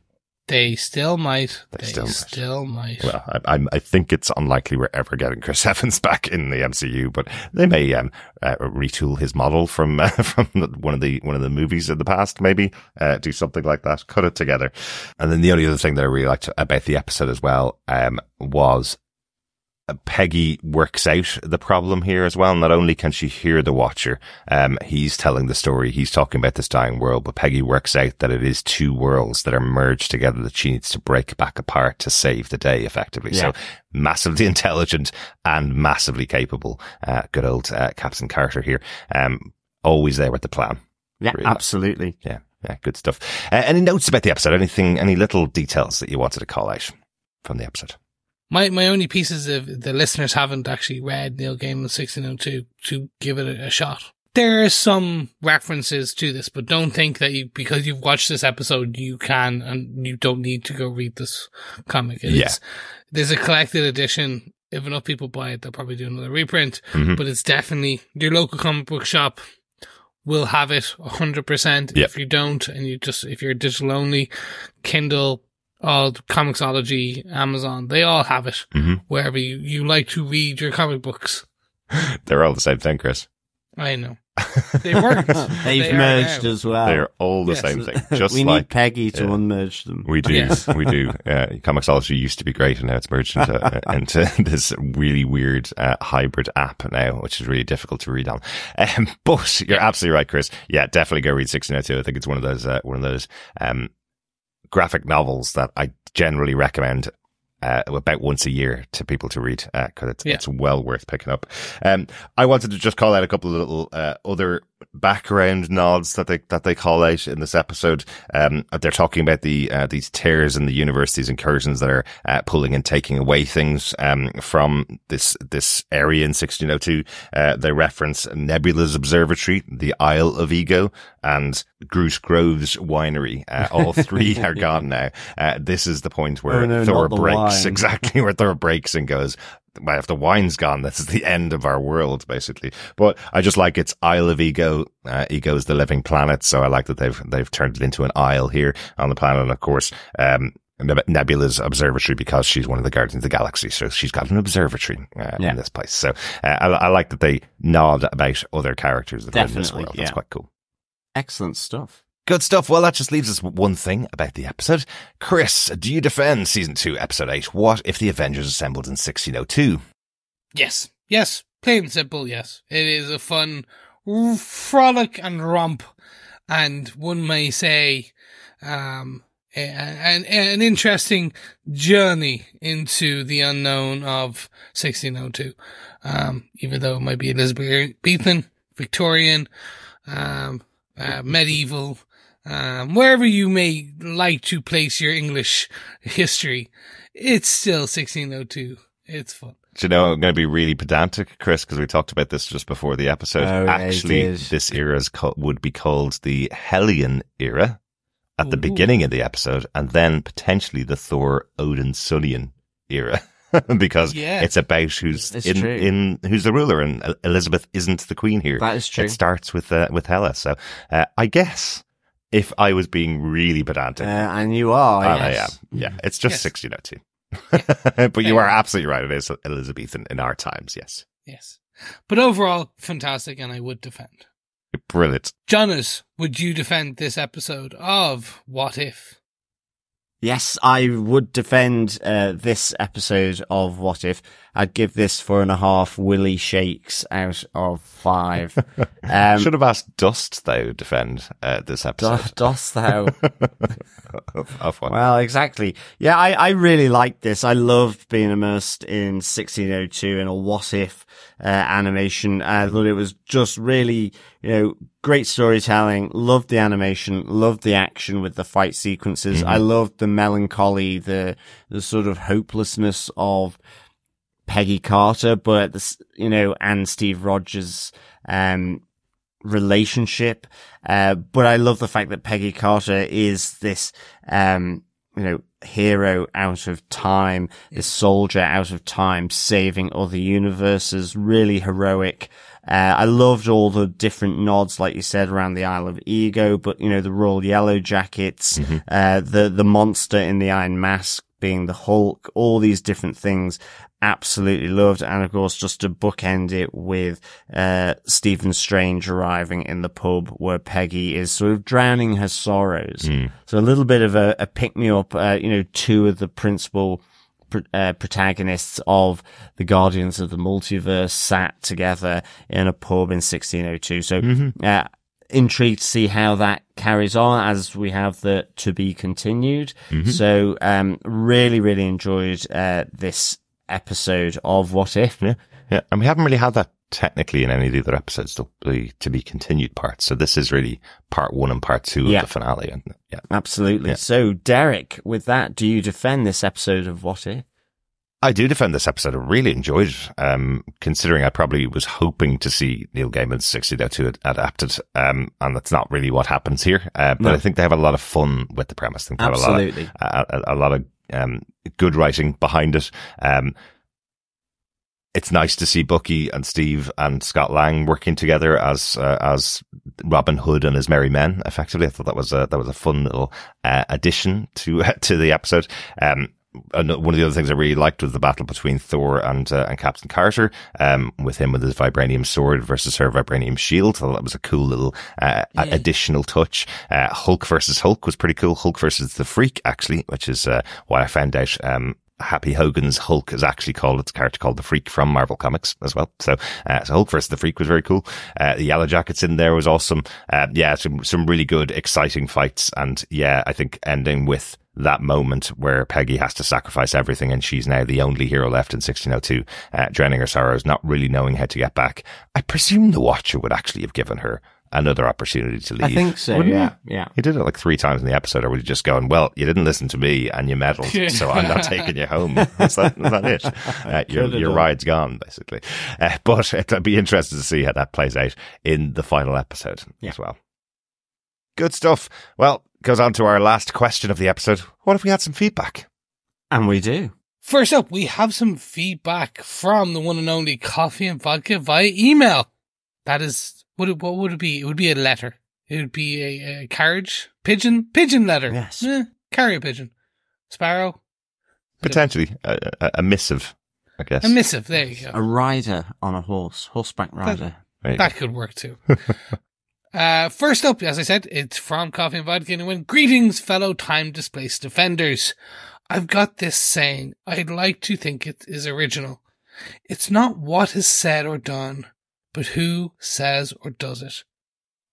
They still might. They, they still, still might. might. Well, I, I, I think it's unlikely we're ever getting Chris Evans back in the M C U, but they may um, uh, retool his model from uh, from one of the one of the movies in the past. Maybe uh, do something like that. Cut it together. And then the only other thing that I really liked about the episode as well um, was Peggy works out the problem here as well. Not only can she hear the Watcher, um, he's telling the story, he's talking about this dying world, but Peggy works out that it is two worlds that are merged together that she needs to break back apart to save the day, effectively. Yeah. So massively intelligent and massively capable. Uh, good old uh, Captain Carter here. Um, always there with the plan. Yeah, really absolutely. Like. Yeah, yeah, good stuff. Uh, any notes about the episode? Anything, any little details that you wanted to call out from the episode? My my only piece is if the listeners haven't actually read Neil Gaiman's sixteen oh two, to give it a, a shot. There are some references to this, but don't think that you because you've watched this episode, you can and you don't need to go read this comic. It yeah. is, there's a collected edition. If enough people buy it, they'll probably do another reprint. Mm-hmm. But it's definitely your local comic book shop will have it one hundred percent. Yep. If you don't, and you just if you're digital only, Kindle, all Comixology, Amazon, they all have it mm-hmm. wherever you, you like to read your comic books. They're all the same thing, Chris. I know. They weren't. They've they merged as well. They're all the yes. same thing. Just we like, need Peggy to uh, unmerge them. We do. Yes. We do. Uh, Comixology used to be great, and now it's merged into, uh, into this really weird uh, hybrid app now, which is really difficult to read on. Um, but you're yeah. absolutely right, Chris. Yeah, definitely go read sixteen oh two. I think it's one of those. Uh, one of those. Um, graphic novels that I generally recommend uh, about once a year to people to read because uh, it's, yeah. it's well worth picking up. Um, I wanted to just call out a couple of little uh, other background nods that they that they call out in this episode. Um, they're talking about the uh, these tears in the universe, these incursions that are uh, pulling and taking away things um, from this this area in sixteen oh two. Uh, they reference Nebula's Observatory, the Isle of Ego, and Groot Grove's Winery. Uh, all three are gone now. Uh, this is the point where oh, no, Thor breaks. Exactly where Thor breaks and goes, well, if the wine's gone, this is the end of our world, basically. But I just like it's Isle of Ego. Uh, Ego is the living planet, so I like that they've they've turned it into an isle here on the planet. And of course, um, Nebula's observatory, because she's one of the Guardians of the Galaxy, so she's got an observatory uh, yeah. in this place. So uh, I, I like that they nod about other characters that are in this world. Yeah. That's quite cool. Excellent stuff. Good stuff. Well, that just leaves us with one thing about the episode. Chris, do you defend Season two, Episode eight? What if the Avengers assembled in sixteen oh two? Yes. Yes. Plain and simple, yes. It is a fun frolic and romp. And one may say, um, an, an interesting journey into the unknown of sixteen oh two. Um, even though it might be Elizabethan, Victorian, um, uh, medieval, Um, wherever you may like to place your English history, it's still sixteen oh two. It's fun. Do you know, I'm going to be really pedantic, Chris, because we talked about this just before the episode. Oh, Actually, yeah, this era is co- would be called the Hellion era at Ooh. The beginning of the episode, and then potentially the Thor Odinsonian era. because yeah. it's about who's it's in, in who's the ruler, and Elizabeth isn't the queen here. That is true. It starts with uh, with Hela. So uh, I guess if I was being really pedantic, uh, and you are, uh, yes. I am. Yeah, it's just yes. sixteen oh two. Yeah. But you are absolutely right. It is Elizabethan in our times. Yes. Yes. But overall, fantastic, and I would defend. Brilliant. Jonas, would you defend this episode of What If? Yes, I would defend uh, this episode of What If. I'd give this four and a half Willy shakes out of five. Um, Should have asked dost thou defend uh, this episode. D- dost thou? of, of one. Well, exactly. Yeah, I, I really liked this. I loved being immersed in sixteen oh two in a What If uh, animation. I thought it was just really, you know, great storytelling. Loved the animation. Loved the action with the fight sequences. Mm-hmm. I loved the melancholy, the the sort of hopelessness of Peggy Carter, but this, you know, and Steve Rogers' um, relationship. Uh, but I love the fact that Peggy Carter is this, um, you know, hero out of time, this soldier out of time, saving other universes, really heroic. Uh, I loved all the different nods, like you said, around the Isle of Ego, but, you know, the Royal Yellow Jackets, mm-hmm. uh, the, the monster in the Iron Mask being the Hulk, all these different things. Absolutely loved. And of course, just to bookend it with uh Stephen Strange arriving in the pub where Peggy is sort of drowning her sorrows. Mm. So a little bit of a, a pick-me-up, uh, you know, two of the principal pr- uh, protagonists of the Guardians of the Multiverse sat together in a pub in sixteen oh two. So mm-hmm. uh, intrigued to see how that carries on, as we have the to be continued. Mm-hmm. So um really, really enjoyed uh this episode of What If. Yeah, yeah. And we haven't really had that technically in any of the other episodes, the to be continued parts. So this is really part one and part two yeah. of the finale. And yeah, absolutely. Yeah. So Derek, with that, do you defend this episode of What If? I do defend this episode. I really enjoyed it, um, considering I probably was hoping to see Neil Gaiman's sixteen oh two adapted, um, and that's not really what happens here. Uh, but no. I think they have a lot of fun with the premise. They have absolutely. A lot of, a, a, a lot of Um, good writing behind it. Um, it's nice to see Bucky and Steve and Scott Lang working together as uh, as Robin Hood and his merry men. Effectively, I thought that was a that was a fun little uh, addition to uh, to the episode. Um, one of the other things I really liked was the battle between Thor and uh, and Captain Carter, um, with him with his vibranium sword versus her vibranium shield. So that was a cool little uh, yeah. additional touch. Uh, Hulk versus Hulk was pretty cool. Hulk versus the Freak, actually, which is uh, why I found out um, Happy Hogan's Hulk is actually called, it's a character called the Freak from Marvel Comics as well. So, uh, so Hulk versus the Freak was very cool. Uh, the Yellow Jackets in there was awesome. Uh, yeah, some, some really good, exciting fights. And yeah, I think ending with that moment where Peggy has to sacrifice everything and she's now the only hero left in sixteen oh two, uh, drowning her sorrows, not really knowing how to get back. I presume the Watcher would actually have given her another opportunity to leave. I think so, wouldn't yeah. He? yeah. He did it like three times in the episode, or was he just going, well, you didn't listen to me and you meddled, so I'm not taking you home. Is that, is that it? Uh, your your ride's gone, basically. Uh, but it'll be interesting to see how that plays out in the final episode yeah. as well. Good stuff. Well, goes on to our last question of the episode. What if we had some feedback? And we do. First up, we have some feedback from the one and only Coffee and Vodka via email. That is, what, it, what would it be? It would be a letter. It would be a, a carriage, pigeon, pigeon letter. Yes. Eh, carrier pigeon. Sparrow. Potentially. A, a, a missive, I guess. A missive, there you go. A rider on a horse. Horseback rider. That, that could work too. Uh, first up, as I said, it's from Coffee and Vodka, and went, greetings, fellow time-displaced defenders. I've got this saying. I'd like to think it is original. It's not what is said or done, but who says or does it.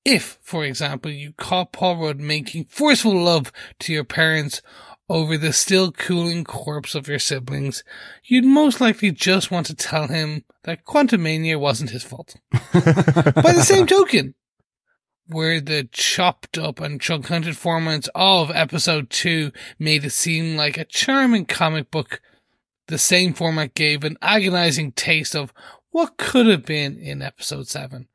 If, for example, you caught Paul Rudd making forceful love to your parents over the still cooling corpse of your siblings, you'd most likely just want to tell him that Quantumania wasn't his fault. By the same token, where the chopped up and chunk hunted formats of episode two made it seem like a charming comic book, the same format gave an agonizing taste of what could have been in episode seven.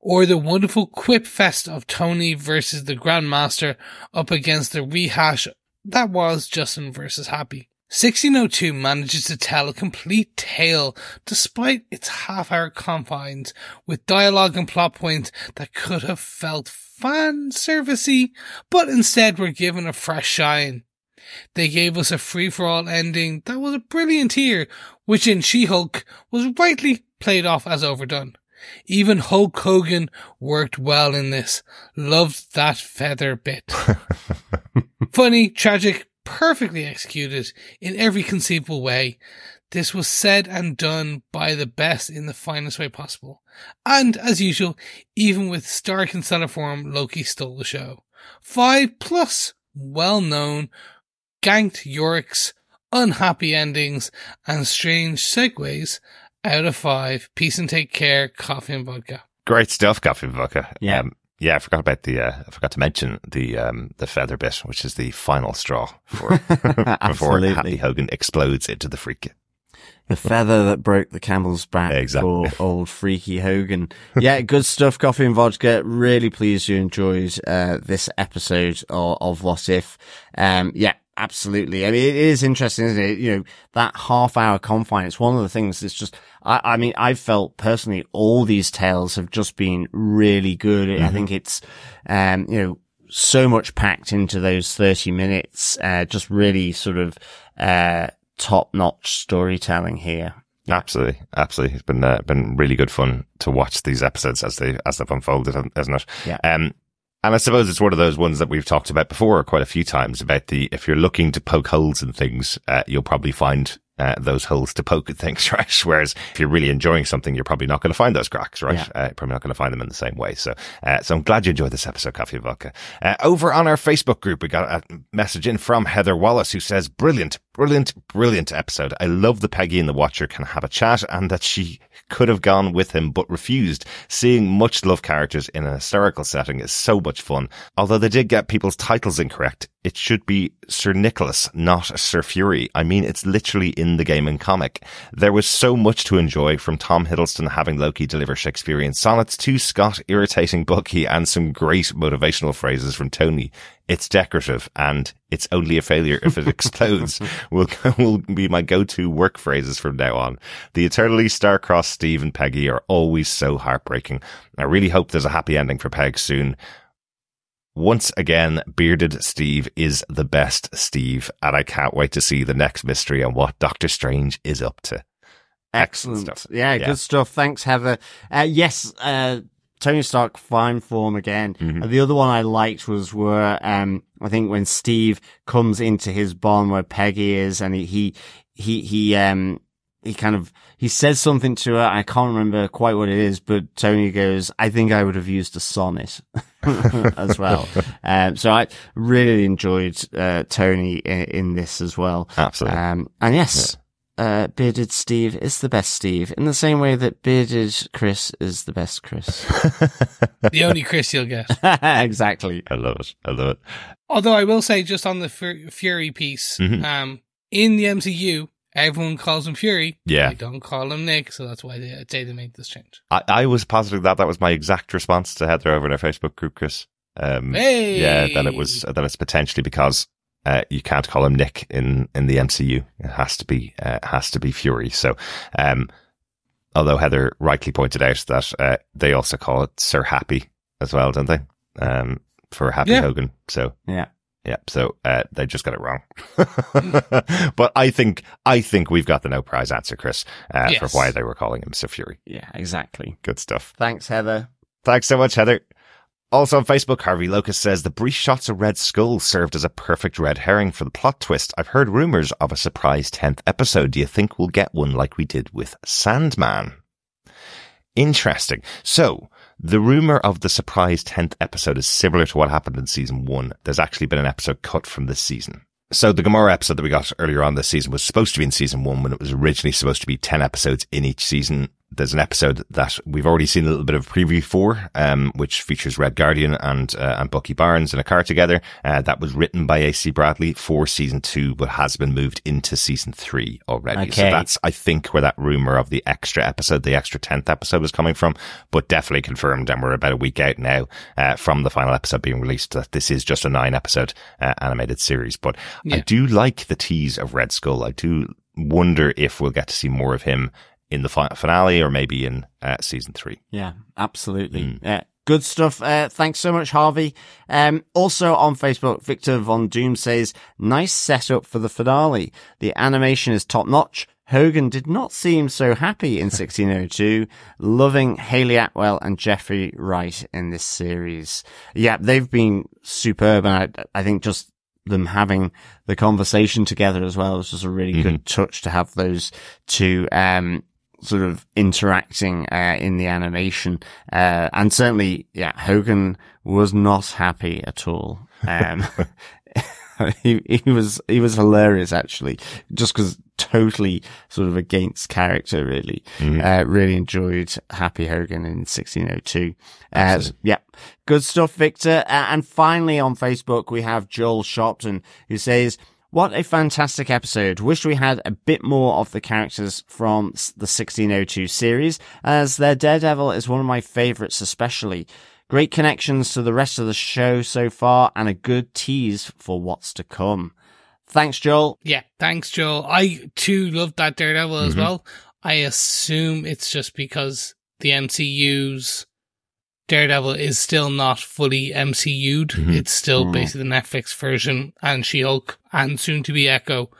Or the wonderful quip fest of Tony versus the Grandmaster up against the rehash that was Justin versus Happy. sixteen oh two manages to tell a complete tale despite its half-hour confines, with dialogue and plot points that could have felt fan servicey, but instead were given a fresh shine. They gave us a free-for-all ending that was a brilliant tier, which in She-Hulk was rightly played off as overdone. Even Hulk Hogan worked well in this. Loved that feather bit. Funny, tragic, perfectly executed in every conceivable way. This was said and done by the best in the finest way possible. And, as usual, even with Stark in stellar form, Loki stole the show. Five plus well-known, ganked Yorick's, unhappy endings, and strange segues out of five. Peace and take care, coffee and vodka. Great stuff, coffee and vodka. Yeah. Um, Yeah, I forgot about the. Uh, I forgot to mention the um, the feather bit, which is the final straw for before Happy Hogan explodes into the freak. The feather that broke the camel's back, exactly. For old freaky Hogan. Yeah, good stuff. Coffee and vodka. Really pleased you enjoyed uh, this episode of, of What If. Um, yeah. Absolutely. I mean, it is interesting, isn't it? You know, that half hour confine, it's one of the things that's just, I, I mean, I've felt personally all these tales have just been really good. Mm-hmm. I think it's, um, you know, so much packed into those thirty minutes, uh, just really sort of, uh, top notch storytelling here. Yeah. Absolutely, absolutely. It's been, uh, been really good fun to watch these episodes as they, as they've unfolded, hasn't it? Yeah. Um, And I suppose it's one of those ones that we've talked about before quite a few times about the, if you're looking to poke holes in things, uh, you'll probably find uh, those holes to poke at things, right? Whereas if you're really enjoying something, you're probably not going to find those cracks, right? Yeah. Uh, probably not going to find them in the same way. So, uh, so I'm glad you enjoyed this episode, Coffee and Vodka. Uh, over on our Facebook group, we got a message in from Heather Wallace who says, brilliant, brilliant, brilliant episode. I love the Peggy and the Watcher can have a chat and that she could have gone with him but refused. Seeing much loved characters in a historical setting is so much fun. Although they did get people's titles incorrect, it should be Sir Nicholas, not Sir Fury. I mean, it's literally in the game and comic. There was so much to enjoy, from Tom Hiddleston having Loki deliver Shakespearean sonnets to Scott irritating Bucky and some great motivational phrases from Tony. It's decorative and it's only a failure if it explodes will will be my go-to work phrases from now on. The eternally star-crossed Steve and Peggy are always so heartbreaking. I really hope there's a happy ending for Peg soon. Once again, bearded Steve is the best Steve, and I can't wait to see the next mystery and what Doctor Strange is up to. Excellent. Excellent stuff. Yeah, yeah, good stuff. Thanks, Heather. Uh, yes, uh, Tony Stark, fine form again. Mm-hmm. And the other one I liked was where, um, I think when Steve comes into his barn where Peggy is, and he, he, he, he um, he kind of, he says something to her. I can't remember quite what it is, but Tony goes, I think I would have used a sonnet as well. Um, so I really enjoyed, uh, Tony in, in this as well. Absolutely. Um, and yes. Yeah. Uh, bearded Steve is the best Steve, in the same way that bearded Chris is the best Chris. The only Chris you'll get. Exactly. I love it. I love it. Although I will say, just on the Fur- Fury piece, mm-hmm. um, in the M C U, everyone calls him Fury. Yeah. They don't call him Nick, so that's why they, they made this change. I, I was positive that that was my exact response to Heather over in our Facebook group, Chris. Um, hey! Yeah, that it was, that it's potentially because Uh, you can't call him Nick in, in the M C U. It has to be, uh, has to be Fury. So, um, although Heather rightly pointed out that, uh, they also call it Sir Happy as well, don't they? Um, for Happy yeah. Hogan. So, yeah. Yeah. So, uh, they just got it wrong. But I think, I think we've got the no prize answer, Chris, uh, yes. for why they were calling him Sir Fury. Yeah, exactly. Good stuff. Thanks, Heather. Thanks so much, Heather. Also on Facebook, Harvey Locust says, the brief shots of Red Skull served as a perfect red herring for the plot twist. I've heard rumours of a surprise tenth episode. Do you think we'll get one like we did with Sandman? Interesting. So, the rumour of the surprise tenth episode is similar to what happened in season one. There's actually been an episode cut from this season. So the Gamora episode that we got earlier on this season was supposed to be in season one when it was originally supposed to be ten episodes in each season. there's an episode that we've already seen a little bit of preview for, um, which features Red Guardian and uh, and Bucky Barnes in a car together. Uh, that was written by A C Bradley for season two, but has been moved into season three already. Okay. So that's, I think, where that rumor of the extra episode, the extra tenth episode, was coming from, but definitely confirmed, and we're about a week out now uh, from the final episode being released, that this is just a nine episode uh, animated series. But yeah. I do like the tease of Red Skull. I do wonder if we'll get to see more of him in the finale, or maybe in uh, season three. Yeah, absolutely. Mm. Uh, good stuff. Uh, thanks so much, Harvey. Um, also on Facebook, Victor Von Doom says, nice setup for the finale. The animation is top-notch. Hogan did not seem so happy in sixteen oh two. Loving Hayley Atwell and Jeffrey Wright in this series. Yeah, they've been superb. And I, I think just them having the conversation together as well was just a really mm-hmm. good touch to have those two um sort of interacting uh, in the animation. Uh, and certainly, yeah, Hogan was not happy at all. Um, he, he was, he was hilarious, actually, just because totally sort of against character, really. Mm-hmm. Uh, really enjoyed Happy Hogan in sixteen oh two. Uh, yeah. Good stuff, Victor. Uh, and finally on Facebook, we have Joel Shopton, who says, what a fantastic episode. Wish we had a bit more of the characters from the sixteen oh two series, as their Daredevil is one of my favourites especially. Great connections to the rest of the show so far, and a good tease for what's to come. Thanks, Joel. Yeah, thanks, Joel. I, too, loved that Daredevil mm-hmm. as well. I assume it's just because the M C U's Daredevil is still not fully M C U'd. Mm-hmm. It's still basically the Netflix version, and She-Hulk, and soon to be Echo.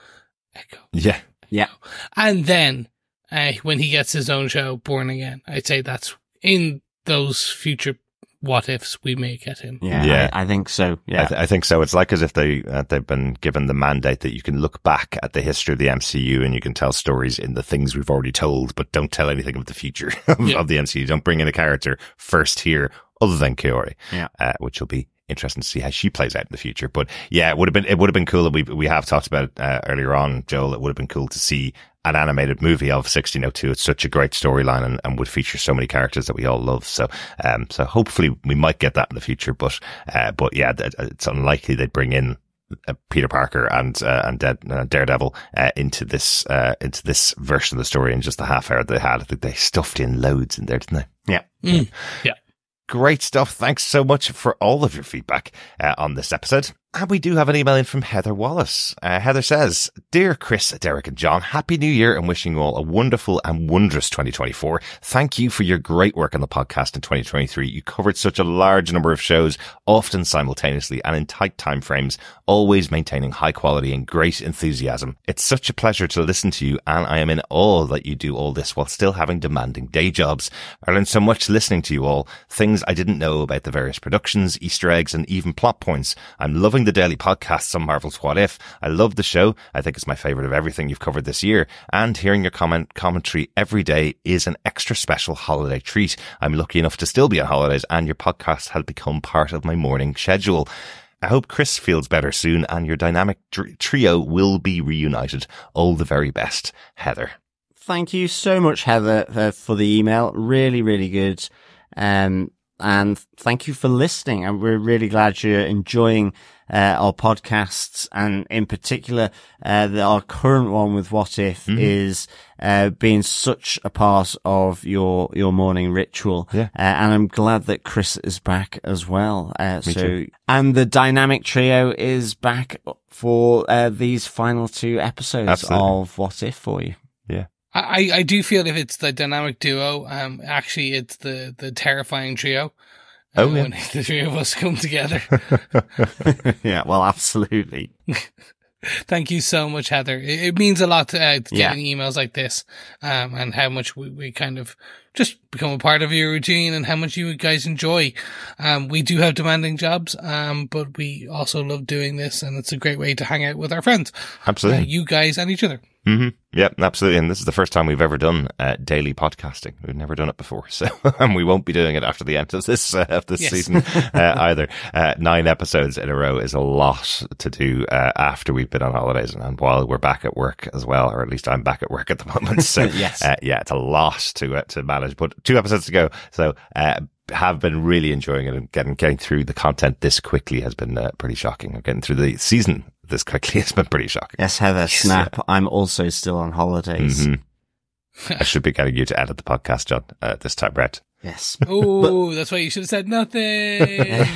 Echo. Yeah. Yeah. And then uh, when he gets his own show, Born Again, I'd say that's in those future what ifs we may get him. Yeah, yeah. I, I think so. Yeah, I, th- I think so. It's like as if they uh, they've been given the mandate that you can look back at the history of the M C U and you can tell stories in the things we've already told, but don't tell anything of the future of, yeah. of the M C U. Don't bring in a character first here other than Kahhori, yeah, uh, which will be interesting to see how she plays out in the future. But yeah, it would have been it would have been cool. And we we have talked about it uh, earlier on, Joel. It would have been cool to see an animated movie of sixteen oh two. It's such a great storyline, and, and would feature so many characters that we all love. So, um, so hopefully we might get that in the future. But, uh, but yeah, it's unlikely they'd bring in Uh, Peter Parker and uh, and Dead, uh, Daredevil uh, into this uh, into this version of the story in just the half hour they had. I think they stuffed in loads in there, didn't they? Yeah, mm. yeah. Great stuff. Thanks so much for all of your feedback uh, on this episode. And we do have an email in from Heather Wallace. Uh, Heather says, dear Chris, Derek and John, happy new year and wishing you all a wonderful and wondrous twenty twenty-four. Thank you for your great work on the podcast in twenty twenty-three. You covered such a large number of shows, often simultaneously and in tight timeframes, always maintaining high quality and great enthusiasm. It's such a pleasure to listen to you, and I am in awe that you do all this while still having demanding day jobs. I learned so much listening to you all, things I didn't know about the various productions, Easter eggs, and even plot points. I'm loving the daily podcasts on Marvel's What If. I love the show. I think it's my favourite of everything you've covered this year. And hearing your comment commentary every day is an extra special holiday treat. I'm lucky enough to still be on holidays, and your podcast had become part of my morning schedule. I hope Chris feels better soon, and your dynamic trio will be reunited. All the very best, Heather. Thank you so much, Heather, uh, for the email. Really, really good. Um, and thank you for listening. And we're really glad you're enjoying Uh, our podcasts, and in particular uh, the, our current one with What If mm-hmm. is uh, being such a part of your your morning ritual. Yeah. Uh, and I'm glad that Chris is back as well. Uh, so too. And the dynamic trio is back for uh, these final two episodes Absolutely. Of What If for you. Yeah, I, I do feel if it's the dynamic duo, um, actually it's the the terrifying trio. Oh, yeah. When the three of us come together. Yeah, well, absolutely. Thank you so much, Heather. It, it means a lot to, uh, to yeah. getting emails like this, um, and how much we, we kind of just become a part of your routine, and how much you guys enjoy. Um, we do have demanding jobs, um, but we also love doing this, and it's a great way to hang out with our friends. Absolutely. Uh, you guys and each other. Mm-hmm. Yep, absolutely. And this is the first time we've ever done uh, daily podcasting. We've never done it before. So, and we won't be doing it after the end of this, uh, of this yes. season uh, either. Uh, nine episodes in a row is a lot to do uh, after we've been on holidays and, and while we're back at work as well, or at least I'm back at work at the moment. So yes. uh, yeah, it's a lot to, uh, to manage, but two episodes to go. So, uh, have been really enjoying it, and getting getting through the content this quickly has been uh, pretty shocking. Getting through the season this quickly has been pretty shocking. Yes, Heather, snap. Yeah. I'm also still on holidays. Mm-hmm. I should be getting you to edit the podcast, John, uh, this time round. Yes. Oh, that's why you should have said nothing.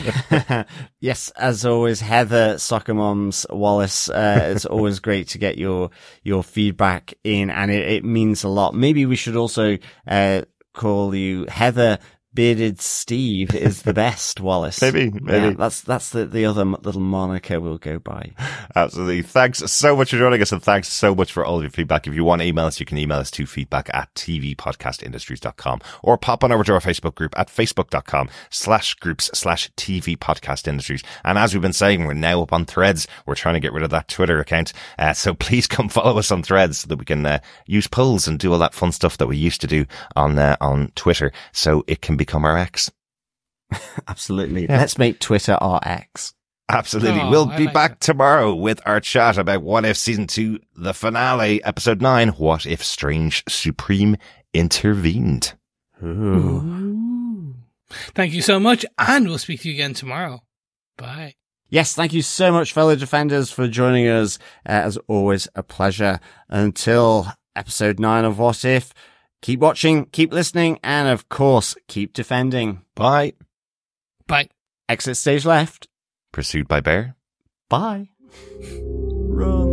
Yes, as always, Heather, Soccer Moms, Wallace, uh, it's always great to get your your feedback in, and it, it means a lot. Maybe we should also uh, call you Heather Bearded Steve is the best, Wallace. Maybe, maybe. Yeah, that's that's the, the other little moniker we'll go by. Absolutely. Thanks so much for joining us, and thanks so much for all of your feedback. If you want to email us, you can email us to feedback at tvpodcastindustries dot com, or pop on over to our Facebook group at facebook dot com slash groups slash tvpodcastindustries. And as we've been saying, we're now up on Threads. We're trying to get rid of that Twitter account. Uh, so please come follow us on Threads so that we can uh, use polls and do all that fun stuff that we used to do on uh, on Twitter, so it can be become our ex. Absolutely. Yeah. Let's make Twitter our ex. Absolutely. Oh, we'll be like back that. tomorrow with our chat about What If Season two, the finale, Episode nine, What If Strange Supreme Intervened. Ooh. Ooh. Thank you so much, and we'll speak to you again tomorrow. Bye. Yes, thank you so much, fellow Defenders, for joining us. Uh, as always, a pleasure. Until Episode nine of What If, keep watching, keep listening, and of course, keep defending. Bye. Bye. Exit stage left. Pursued by bear. Bye. Run.